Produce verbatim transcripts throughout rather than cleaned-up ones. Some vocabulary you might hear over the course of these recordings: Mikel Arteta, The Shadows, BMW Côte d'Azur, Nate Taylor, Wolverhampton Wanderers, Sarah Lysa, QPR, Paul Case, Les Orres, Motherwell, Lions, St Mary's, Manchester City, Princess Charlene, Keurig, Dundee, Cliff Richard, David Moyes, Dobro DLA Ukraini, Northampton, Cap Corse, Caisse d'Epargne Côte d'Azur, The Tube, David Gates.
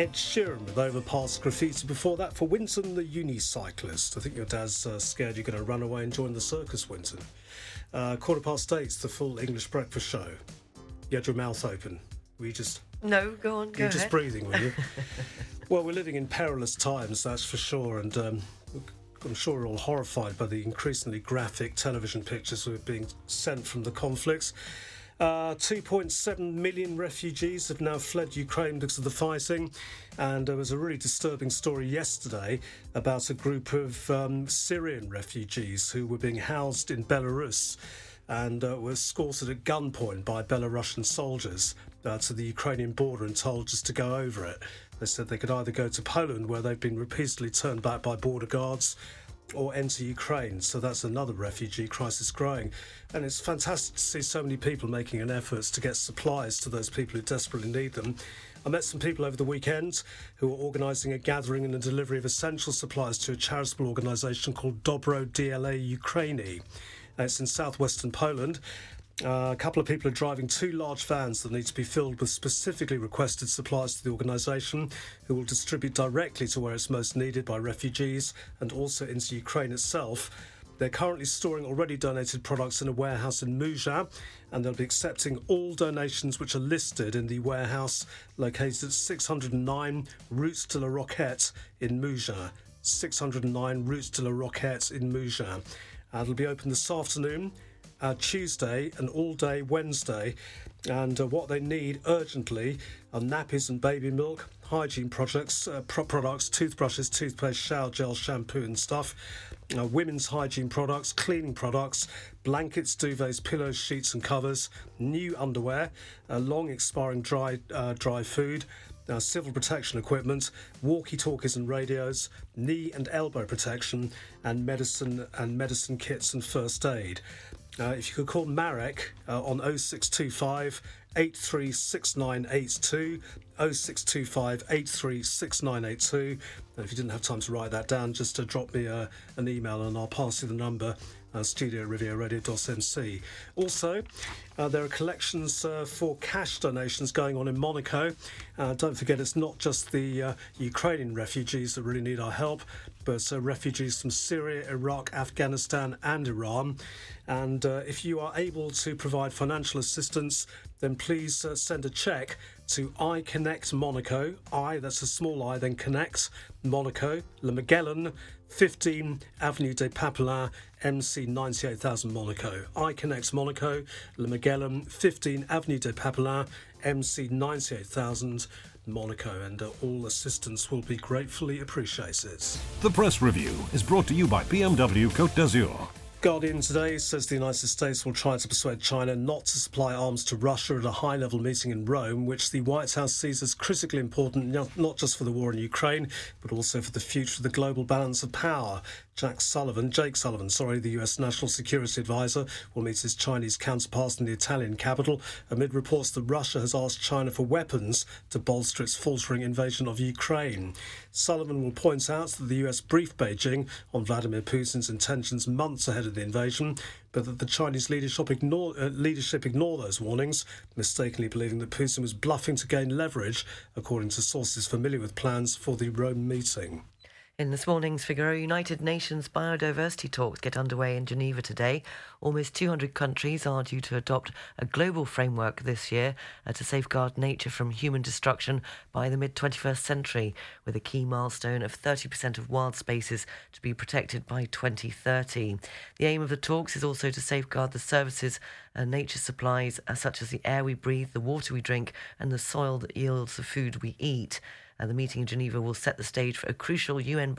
Ed Sheeran with Overpass Graffiti. Before that, for Winton the Unicyclist. I think your dad's uh, scared you're going to run away and join the circus, Winton. Uh, quarter past eight, the full English breakfast show. You had your mouth open. Were you just... No, go on, go You were just breathing, were you? Well, we're living in perilous times, that's for sure, and um, I'm sure we're all horrified by the increasingly graphic television pictures that are being sent from the conflicts. Uh, two point seven million refugees have now fled Ukraine because of the fighting, and there was a really disturbing story yesterday about a group of um, Syrian refugees who were being housed in Belarus and uh, were escorted at gunpoint by Belarusian soldiers uh, to the Ukrainian border and told just to go over it. They said they could either go to Poland, where they've been repeatedly turned back by border guards, or enter Ukraine. So that's another refugee crisis growing. And it's fantastic to see so many people making an effort to get supplies to those people who desperately need them. I met some people over the weekend who were organising a gathering and the delivery of essential supplies to a charitable organisation called Dobro D L A Ukraini. And it's in southwestern Poland. Uh, a couple of people are driving two large vans that need to be filled with specifically requested supplies to the organisation, who will distribute directly to where it's most needed by refugees and also into Ukraine itself. They're currently storing already donated products in a warehouse in Muzha, and they'll be accepting all donations which are listed in the warehouse located at six hundred nine Routes de la Roquette in Muzha. six hundred nine Routes de la Roquette in Muzha. Uh, it'll be open this afternoon, Uh, Tuesday and all day Wednesday, and uh, what they need urgently are nappies and baby milk, hygiene products, uh, pro- products, toothbrushes, toothpaste, shower gel, shampoo and stuff, uh, women's hygiene products, cleaning products, blankets, duvets, pillows, sheets and covers, new underwear, uh, long expiring dry uh, dry food, Uh, civil protection equipment, walkie-talkies and radios, knee and elbow protection, and medicine and medicine kits and first aid. Uh, if you could call Marek uh, on oh six two five, eight three six nine eight two, oh six two five, eight three six nine eight two, and if you didn't have time to write that down, just uh, drop me uh, an email and I'll pass you the number. Uh, studio Riviera Radio Dos M C. Also, uh, there are collections uh, for cash donations going on in Monaco. Uh, don't forget, it's not just the uh, Ukrainian refugees that really need our help, but uh, refugees from Syria, Iraq, Afghanistan and Iran. And uh, if you are able to provide financial assistance, then please uh, send a cheque to iConnect Monaco. I, that's a small I, then Connect Monaco, Le Magellan, fifteen Avenue des Papillons, M C ninety-eight thousand Monaco. iConnect Monaco, Le Magellan, fifteen Avenue des Papillons, M C ninety-eight thousand Monaco, and uh, all assistance will be gratefully appreciated. The Press Review is brought to you by B M W Côte d'Azur. Guardian today says the United States will try to persuade China not to supply arms to Russia at a high-level meeting in Rome, which the White House sees as critically important, not just for the war in Ukraine, but also for the future of the global balance of power. Jack Sullivan, Jake Sullivan, sorry, the U S National Security Advisor, will meet his Chinese counterpart in the Italian capital amid reports that Russia has asked China for weapons to bolster its faltering invasion of Ukraine. Sullivan will point out that the U S briefed Beijing on Vladimir Putin's intentions months ahead of the invasion, but that the Chinese leadership ignore, uh, leadership ignore those warnings, mistakenly believing that Putin was bluffing to gain leverage, according to sources familiar with plans for the Rome meeting. In this morning's Figaro, United Nations biodiversity talks get underway in Geneva today. Almost two hundred countries are due to adopt a global framework this year to safeguard nature from human destruction by the mid-twenty-first century, with a key milestone of thirty percent of wild spaces to be protected by twenty thirty. The aim of the talks is also to safeguard the services and nature supplies, such as the air we breathe, the water we drink, and the soil that yields the food we eat. And the meeting in Geneva will set the stage for a crucial U N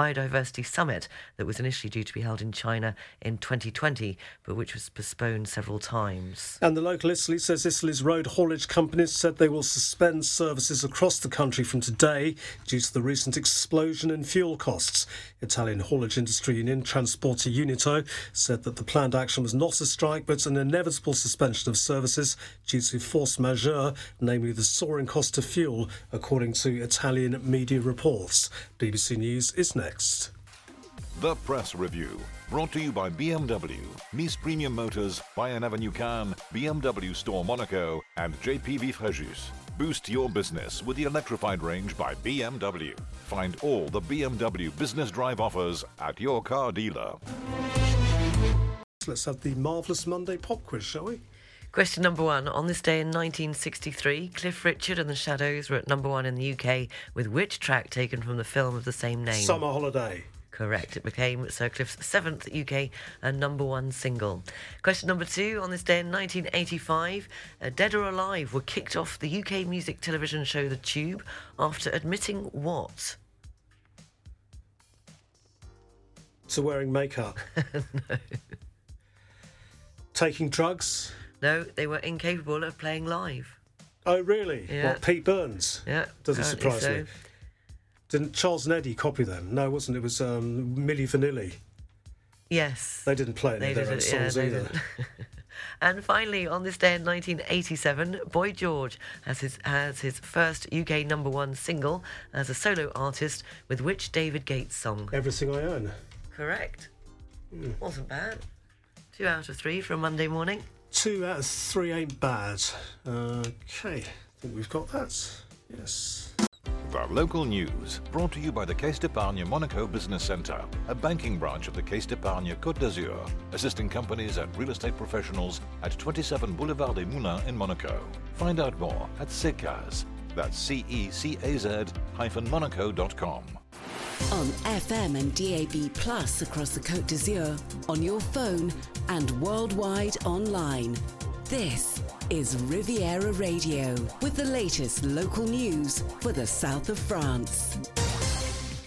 biodiversity summit that was initially due to be held in China in twenty twenty, but which was postponed several times. And the local Italy says Italy's road haulage companies said they will suspend services across the country from today due to the recent explosion in fuel costs. Italian haulage industry union Transporter Unito said that the planned action was not a strike, but an inevitable suspension of services due to force majeure, namely the soaring cost of fuel, according to Italian media reports. B B C News is next. The Press Review, brought to you by B M W, Nice Premium Motors, Bayern Avenue Cannes, B M W Store Monaco and J P B Fréjus. Boost your business with the electrified range by B M W. Find all the B M W Business Drive offers at your car dealer. Let's have the Marvellous Monday pop quiz, shall we? Question number one. On this day in nineteen sixty-three, Cliff Richard and The Shadows were at number one in the U K with which track taken from the film of the same name? Summer Holiday. Correct. It became Sir Cliff's seventh U K and number one single. Question number two. On this day in nineteen eighty-five, Dead or Alive were kicked off the U K music television show The Tube after admitting what? To wearing makeup. No. Taking drugs? No, they were incapable of playing live. Oh, really? Yeah. What, Pete Burns? Yeah. Doesn't surprise so. me. Didn't Charles and Eddie copy them? No, it wasn't. It was um, Milli Vanilli. Yes. They didn't play any they of their own songs yeah, either. And finally, on this day in nineteen eighty-seven, Boy George has his, has his first U K number one single as a solo artist with which David Gates song? Everything I Own. Correct. Mm. Wasn't bad. Two out of three for a Monday morning. Two out of three ain't bad. OK, I think we've got that. Yes. The local news, brought to you by the Caisse d'Epargne Monaco Business Centre, a banking branch of the Caisse d'Epargne Côte d'Azur, assisting companies and real estate professionals at twenty-seven Boulevard des Moulins in Monaco. Find out more at SICAS. That's C E C A Z hyphen monaco dot com. On F M and D A B Plus across the Côte d'Azur, on your phone and worldwide online. This is Riviera Radio with the latest local news for the south of France.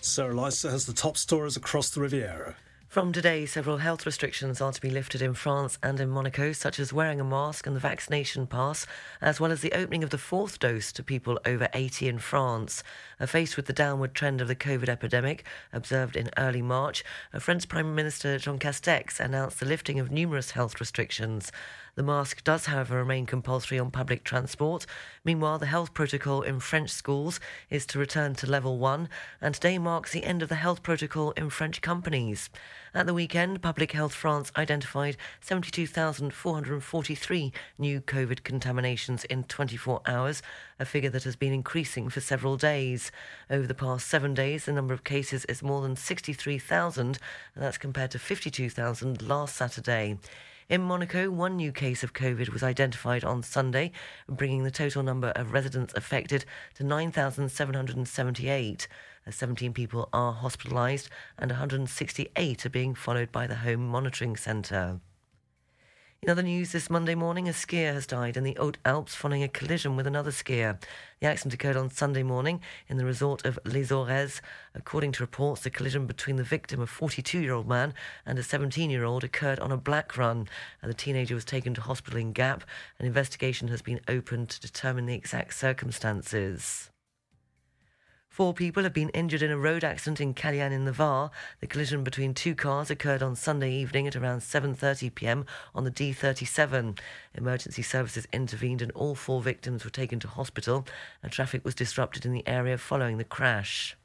Sarah Lysa has the top stories across the Riviera. From today, several health restrictions are to be lifted in France and in Monaco, such as wearing a mask and the vaccination pass, as well as the opening of the fourth dose to people over eighty in France. Faced with the downward trend of the COVID epidemic, observed in early March, French Prime Minister Jean Castex announced the lifting of numerous health restrictions. The mask does, however, remain compulsory on public transport. Meanwhile, the health protocol in French schools is to return to level one, and today marks the end of the health protocol in French companies. At the weekend, Public Health France identified seventy-two thousand four hundred forty-three new COVID contaminations in twenty-four hours, a figure that has been increasing for several days. Over the past seven days, the number of cases is more than sixty-three thousand, and that's compared to fifty-two thousand last Saturday. In Monaco, one new case of COVID was identified on Sunday, bringing the total number of residents affected to nine thousand seven hundred seventy-eight. seventeen people are hospitalised and one hundred sixty-eight are being followed by the home monitoring centre. In other news this Monday morning, a skier has died in the Haute Alps following a collision with another skier. The accident occurred on Sunday morning in the resort of Les Orres. According to reports, the collision between the victim, a forty-two-year-old man, and a seventeen-year-old occurred on a black run. The teenager was taken to hospital in Gap. An investigation has been opened to determine the exact circumstances. Four people have been injured in a road accident in Callian in the Var. The collision between two cars occurred on Sunday evening at around seven thirty p m on the D thirty-seven. Emergency services intervened and all four victims were taken to hospital. And traffic was disrupted in the area following the crash.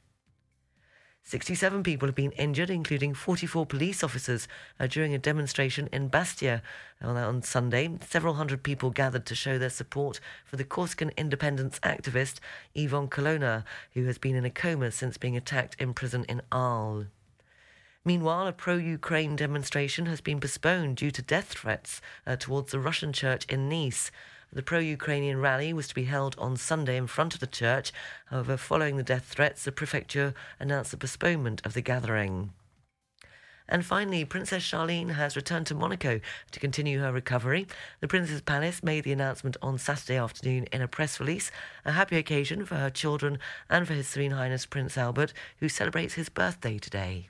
sixty-seven people have been injured, including forty-four police officers, uh, during a demonstration in Bastia on, on Sunday. Several hundred people gathered to show their support for the Corsican independence activist Yvan Colonna, who has been in a coma since being attacked in prison in Arles. Meanwhile, a pro-Ukraine demonstration has been postponed due to death threats uh, towards the Russian church in Nice. The pro-Ukrainian rally was to be held on Sunday in front of the church. However, following the death threats, the prefecture announced the postponement of the gathering. And finally, Princess Charlene has returned to Monaco to continue her recovery. The Prince's Palace made the announcement on Saturday afternoon in a press release, a happy occasion for her children and for His Serene Highness Prince Albert, who celebrates his birthday today.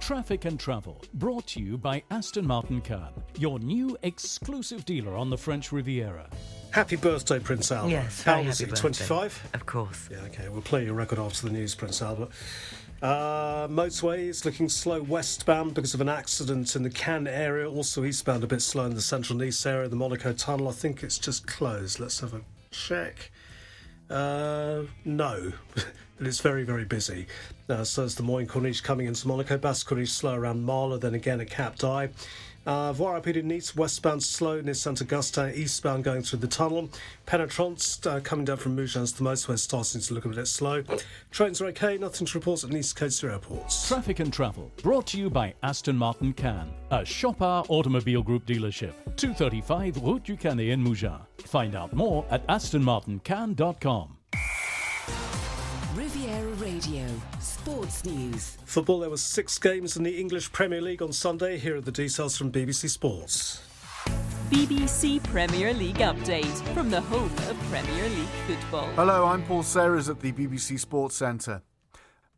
Traffic and Travel, brought to you by Aston Martin-Kern, your new exclusive dealer on the French Riviera. Happy birthday, Prince Albert. Yes, very happy birthday. twenty-five? Of course. Yeah, OK, we'll play your record after the news, Prince Albert. Uh, motorway is looking slow westbound because of an accident in the Cannes area. Also eastbound a bit slow in the central Nice area, the Monaco Tunnel. I think it's just closed. Let's have a check. Uh, no, but it's very, very busy. Uh, so there's the Moyne Corniche coming into Monaco, Basse Corniche slow around Marla, then again at Cap d'Ai. Uh, Voie rapide Nice westbound slow near Saint-Augustin, eastbound going through the tunnel. Penetrance uh, coming down from Muzha is the most where it's starting to look a bit slow. Trains are okay, nothing to report at Nice coastal airports. Traffic and travel brought to you by Aston Martin-Kern, a Chopard Automobile Group dealership. two thirty-five Route du Canet in Muzha. Find out more at aston martin kern dot com. Riviera Radio Sports News. Football, there were six games in the English Premier League on Sunday. Here are the details from B B C Sports. B B C Premier League update from the home of Premier League football. Hello, I'm Paul Serres at the B B C Sports Centre.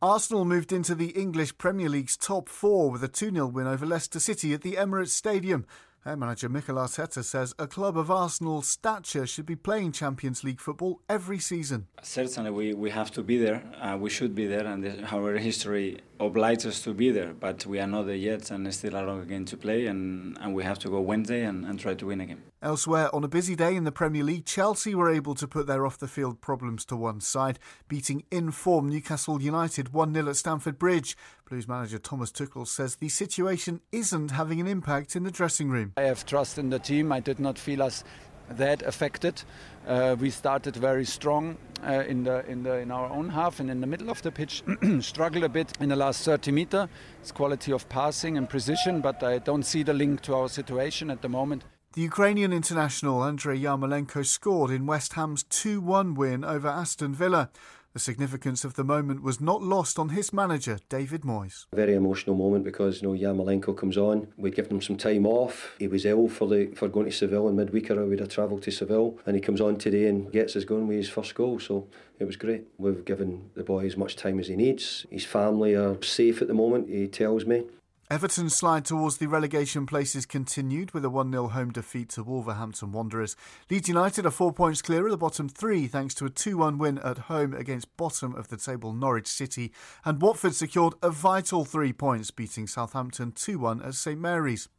Arsenal moved into the English Premier League's top four with a two nil win over Leicester City at the Emirates Stadium. Their manager Mikel Arteta says a club of Arsenal's stature should be playing Champions League football every season. Certainly we, we have to be there, uh, we should be there, and the, our history obliges us to be there, but we are not there yet and still a long game to play, and, and we have to go Wednesday and, and try to win again. Elsewhere, on a busy day in the Premier League, Chelsea were able to put their off-the-field problems to one side, beating in-form Newcastle United one nil at Stamford Bridge. Blues manager Thomas Tuchel says the situation isn't having an impact in the dressing room. I have trust in the team. I did not feel us that affected. Uh, we started very strong uh, in the in the in our own half and in the middle of the pitch. Struggled a bit in the last thirty meter. It's quality of passing and precision, but I don't see the link to our situation at the moment. The Ukrainian international Andrei Yarmolenko scored in West Ham's two one win over Aston Villa. The significance of the moment was not lost on his manager, David Moyes. A very emotional moment because, you know, Yarmolenko comes on. We'd given him some time off. He was ill for the for going to Seville in midweek, or we'd have travelled to Seville. And he comes on today and gets us going with his first goal. So it was great. We've given the boy as much time as he needs. His family are safe at the moment, he tells me. Everton's slide towards the relegation places continued with a one nil home defeat to Wolverhampton Wanderers. Leeds United are four points clear at the bottom three thanks to a two one win at home against bottom of the table Norwich City. And Watford secured a vital three points, beating Southampton two one at St Mary's.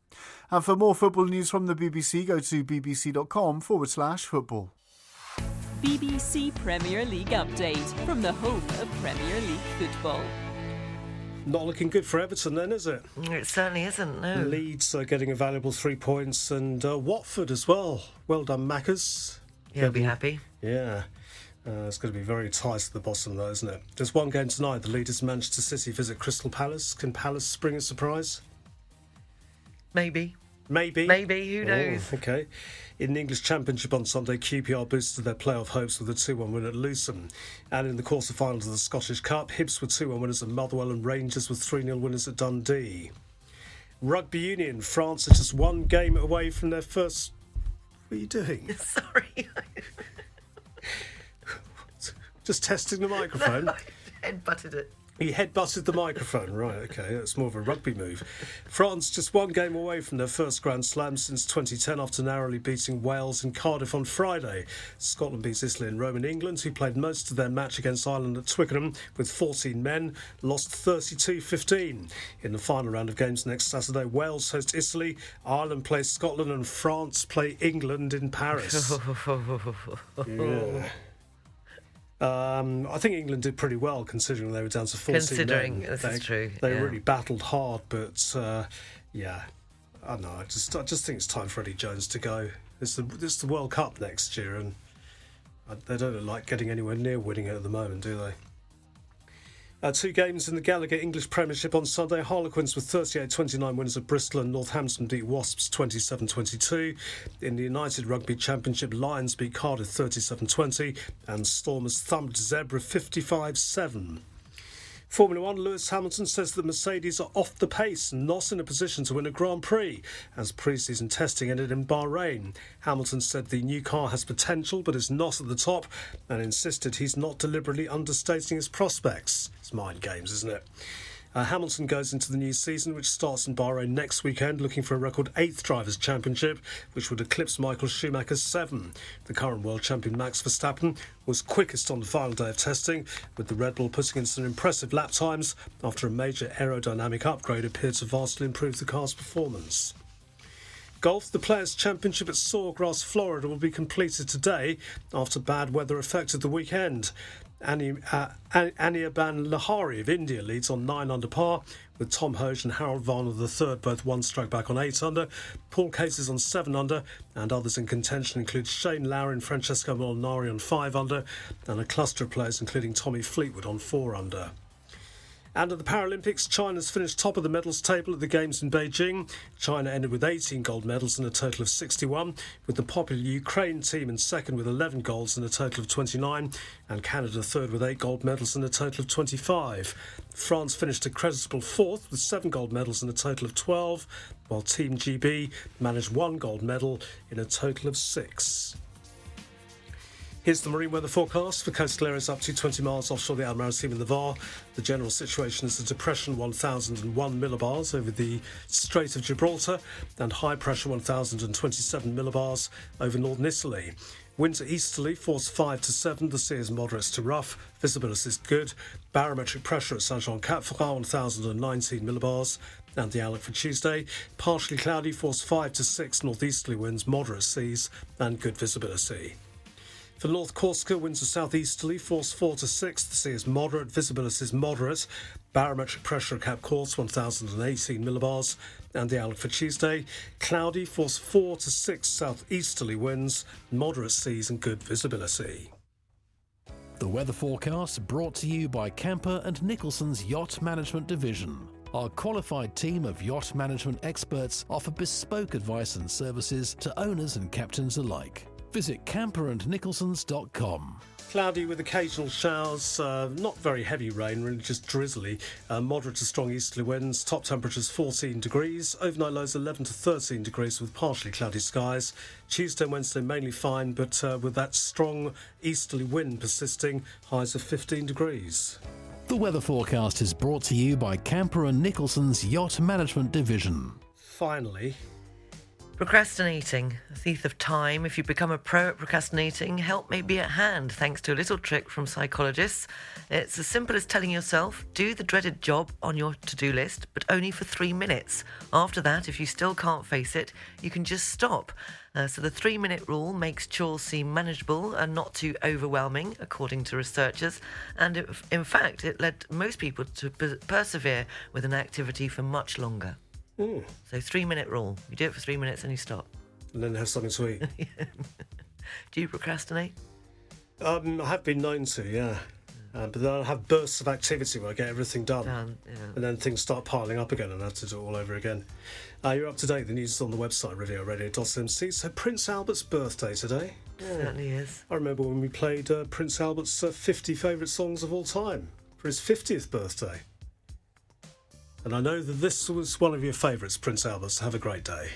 And for more football news from the B B C, go to bbc.com forward slash football. B B C Premier League update from the home of Premier League football. Not looking good for Everton then, is it? It certainly isn't, no. Leeds are getting a valuable three points and uh, Watford as well. Well done, Maccas. Yeah, they'll be happy. Yeah. Uh, it's going to be very tight at the bottom though, isn't it? There's one game tonight. The leaders Manchester City visit Crystal Palace. Can Palace spring a surprise? Maybe. Maybe. Maybe, who knows? Oh, OK. In the English Championship on Sunday, Q P R boosted their playoff hopes with a two one win at Luton. And in the quarter-finals of the Scottish Cup, Hibs were two one winners at Motherwell and Rangers were three nil winners at Dundee. Rugby union, France are just one game away from their first... What are you doing? Sorry. Just testing the microphone. No, I headbutted it. He headbutted the microphone. Right, OK, that's more of a rugby move. France just one game away from their first Grand Slam since twenty ten after narrowly beating Wales in Cardiff on Friday. Scotland beats Italy in Rome, and England, who played most of their match against Ireland at Twickenham with fourteen men, lost thirty-two fifteen. In the final round of games next Saturday, Wales host Italy, Ireland plays Scotland and France play England in Paris. Yeah. Um, I think England did pretty well considering they were down to fourteen. Considering, men. this they, is true. They yeah. really battled hard, but uh, yeah, I don't know. I just, I just think it's time for Eddie Jones to go. It's the, it's the World Cup next year, and I, they don't look like getting anywhere near winning it at the moment, do they? Uh, two games in the Gallagher English Premiership on Sunday. Harlequins with thirty-eight twenty-nine winners at Bristol and Northampton beat Wasps twenty-seven twenty-two. In the United Rugby Championship, Lions beat Cardiff thirty-seven twenty and Stormers thumped Zebra fifty-five seven. Formula One, Lewis Hamilton says that Mercedes are off the pace and not in a position to win a Grand Prix as pre-season testing ended in Bahrain. Hamilton said the new car has potential but is not at the top and insisted he's not deliberately understating his prospects. It's mind games, isn't it? Uh, Hamilton goes into the new season, which starts in Bahrain next weekend, looking for a record eighth Drivers' Championship, which would eclipse Michael Schumacher's seven. The current world champion Max Verstappen was quickest on the final day of testing, with the Red Bull putting in some impressive lap times after a major aerodynamic upgrade appeared to vastly improve the car's performance. Golf, the Players' Championship at Sawgrass, Florida, will be completed today after bad weather affected the weekend. Annie, uh, Anirban Lahari of India leads on nine under par, with Tom Hoge and Harold Varner the third, both one stroke back on eight under. Paul Case is on seven under, and others in contention include Shane Lowry and Francesco Molinari on five under, and a cluster of players including Tommy Fleetwood on four under. And at the Paralympics, China's finished top of the medals table at the Games in Beijing. China ended with eighteen gold medals and a total of sixty-one, with the popular Ukraine team in second with eleven golds and a total of twenty-nine, and Canada third with eight gold medals and a total of twenty-five. France finished a creditable fourth with seven gold medals and a total of twelve, while Team G B managed one gold medal in a total of six. Here's the marine weather forecast for coastal areas up to twenty miles offshore the Almarazim and the Var. The general situation is a depression one thousand one millibars over the Strait of Gibraltar and high pressure one thousand twenty-seven millibars over northern Italy. Winds are easterly, force five to seven. The sea is moderate to rough. Visibility is good. Barometric pressure at Saint-Jean-Cap-Ferrat one thousand nineteen millibars. And the outlook for Tuesday, partially cloudy, force five to six. Northeasterly winds, moderate seas and good visibility. For North Corsica, winds are southeasterly, force four to six. The sea is moderate, visibility is moderate. Barometric pressure at Cap Corse, one thousand eighteen millibars. And the outlook for Tuesday, cloudy, force four to six southeasterly winds, moderate seas and good visibility. The weather forecast brought to you by Camper and Nicholson's Yacht Management Division. Our qualified team of yacht management experts offer bespoke advice and services to owners and captains alike. Visit camper and nicholsons dot com. Cloudy with occasional showers, uh, not very heavy rain, really just drizzly. Uh, moderate to strong easterly winds, top temperatures fourteen degrees, overnight lows eleven to thirteen degrees with partially cloudy skies. Tuesday and Wednesday mainly fine, but uh, with that strong easterly wind persisting, highs of fifteen degrees. The weather forecast is brought to you by Camper and Nicholson's Yacht Management Division. Finally, procrastinating, a thief of time. If you become a pro at procrastinating, help may be at hand thanks to a little trick from psychologists. It's as simple as telling yourself, do the dreaded job on your to-do list, but only for three minutes. After that, if you still can't face it, you can just stop. Uh, so the three-minute rule makes chores seem manageable and not too overwhelming, according to researchers. And it, in fact, it led most people to per- persevere with an activity for much longer. Mm. So three-minute rule. You do it for three minutes and you stop. And then have something to eat. Do you procrastinate? Um, I have been known to, yeah. Mm. Uh, but then I have bursts of activity where I get everything done. done yeah. And then things start piling up again and I have to do it all over again. Uh, you're up to date. The news is on the website, riviera radio dot m c. So Prince Albert's birthday today. Yeah. It certainly is. I remember when we played uh, Prince Albert's uh, fifty favourite songs of all time for his fiftieth birthday. And I know that this was one of your favourites, Prince Albert, so have a great day.